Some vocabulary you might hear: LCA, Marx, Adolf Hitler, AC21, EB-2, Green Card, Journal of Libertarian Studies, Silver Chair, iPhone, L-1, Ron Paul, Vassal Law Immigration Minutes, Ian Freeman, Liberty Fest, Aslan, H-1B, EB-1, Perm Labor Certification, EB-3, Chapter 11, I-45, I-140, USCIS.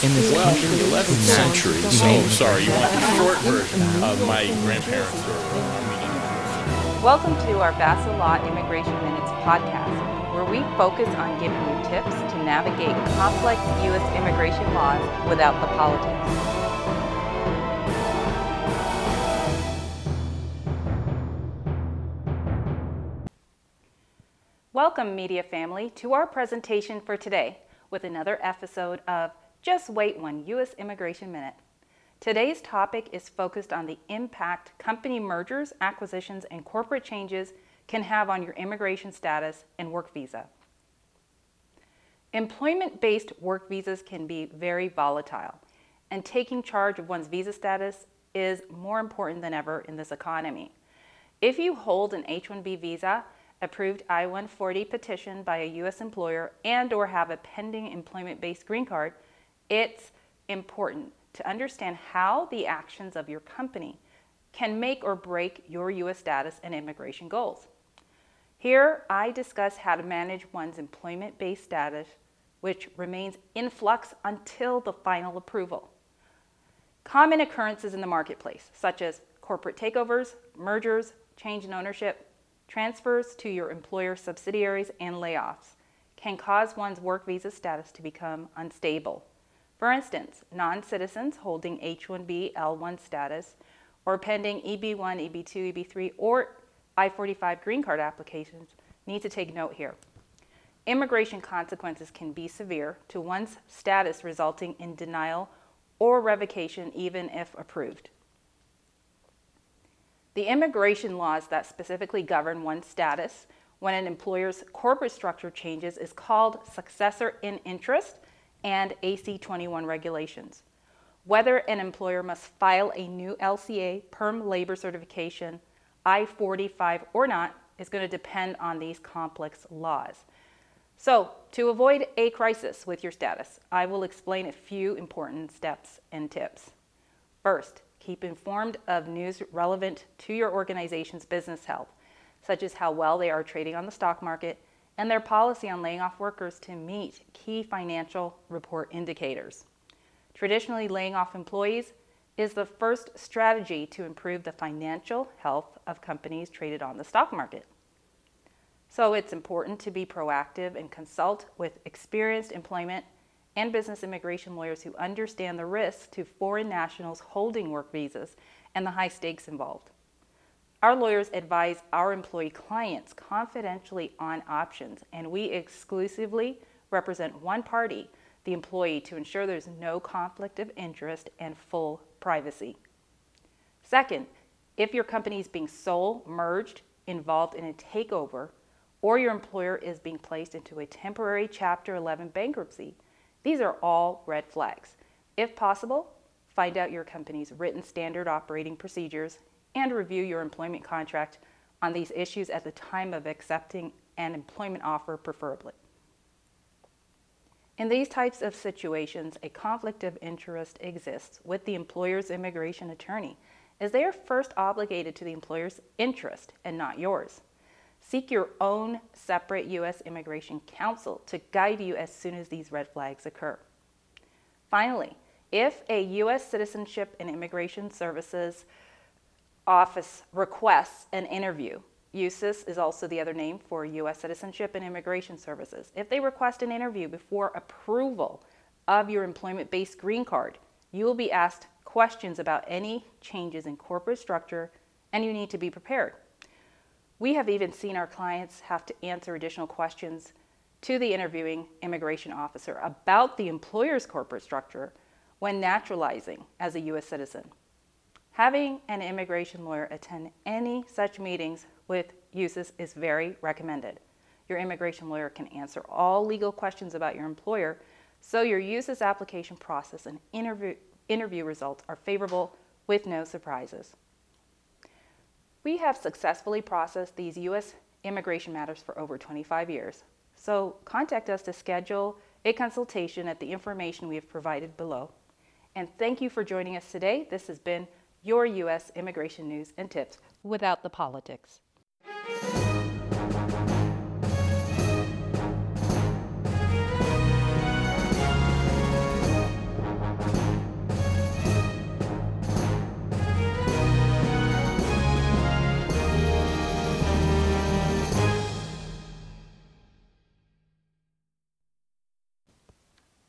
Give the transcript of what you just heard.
in this country for centuries. Oh, sorry, you want the short version of my grandparents. Welcome to our Vassal Law Immigration Minutes podcast, where we focus on giving you tips to navigate complex U.S. immigration laws without the politics. Welcome, media family, to our presentation for today with another episode of Just Wait One U.S. Immigration Minute. Today's topic is focused on the impact company mergers, acquisitions, and corporate changes can have on your immigration status and work visa. Employment-based work visas can be very volatile, and taking charge of one's visa status is more important than ever in this economy. If you hold an H-1B visa, approved I-140 petition by a U.S. employer, and or have a pending employment-based green card, it's important to understand how the actions of your company can make or break your U.S. status and immigration goals. Here, I discuss how to manage one's employment-based status, which remains in flux until the final approval. Common occurrences in the marketplace, such as corporate takeovers, mergers, change in ownership, transfers to your employer subsidiaries, and layoffs, can cause one's work visa status to become unstable. For instance, non-citizens holding H-1B, L-1 status, or pending EB-1, EB-2, EB-3, or I-45 green card applications need to take note here. Immigration consequences can be severe to one's status, resulting in denial or revocation even if approved. The immigration laws that specifically govern one's status when an employer's corporate structure changes is called successor in interest and AC21 regulations. Whether an employer must file a new LCA, Perm Labor Certification, I-45 or not is going to depend on these complex laws. So, to avoid a crisis with your status, I will explain a few important steps and tips. First, keep informed of news relevant to your organization's business health, such as how well they are trading on the stock market and their policy on laying off workers to meet key financial report indicators. Traditionally, laying off employees is the first strategy to improve the financial health of companies traded on the stock market. So it's important to be proactive and consult with experienced employment and business immigration lawyers who understand the risks to foreign nationals holding work visas and the high stakes involved. Our lawyers advise our employee clients confidentially on options, and we exclusively represent one party, the employee, to ensure there's no conflict of interest and full privacy. Second, if your company is being sole, merged, involved in a takeover, or your employer is being placed into a temporary Chapter 11 bankruptcy, these are all red flags. If possible, find out your company's written standard operating procedures and review your employment contract on these issues at the time of accepting an employment offer, preferably. In these types of situations, a conflict of interest exists with the employer's immigration attorney, as they are first obligated to the employer's interest and not yours. Seek your own separate U.S. immigration counsel to guide you as soon as these red flags occur. Finally, if a U.S. Citizenship and Immigration Services Office requests an interview, USCIS is also the other name for U.S. Citizenship and Immigration Services. If they request an interview before approval of your employment-based green card, you will be asked questions about any changes in corporate structure, and you need to be prepared. We have even seen our clients have to answer additional questions to the interviewing immigration officer about the employer's corporate structure when naturalizing as a U.S. citizen. Having an immigration lawyer attend any such meetings with USCIS is very recommended. Your immigration lawyer can answer all legal questions about your employer, so your USCIS application process and interview results are favorable with no surprises. We have successfully processed these U.S. immigration matters for over 25 years, so contact us to schedule a consultation at the information we have provided below. And thank you for joining us today. This has been your U.S. Immigration News and Tips without the politics.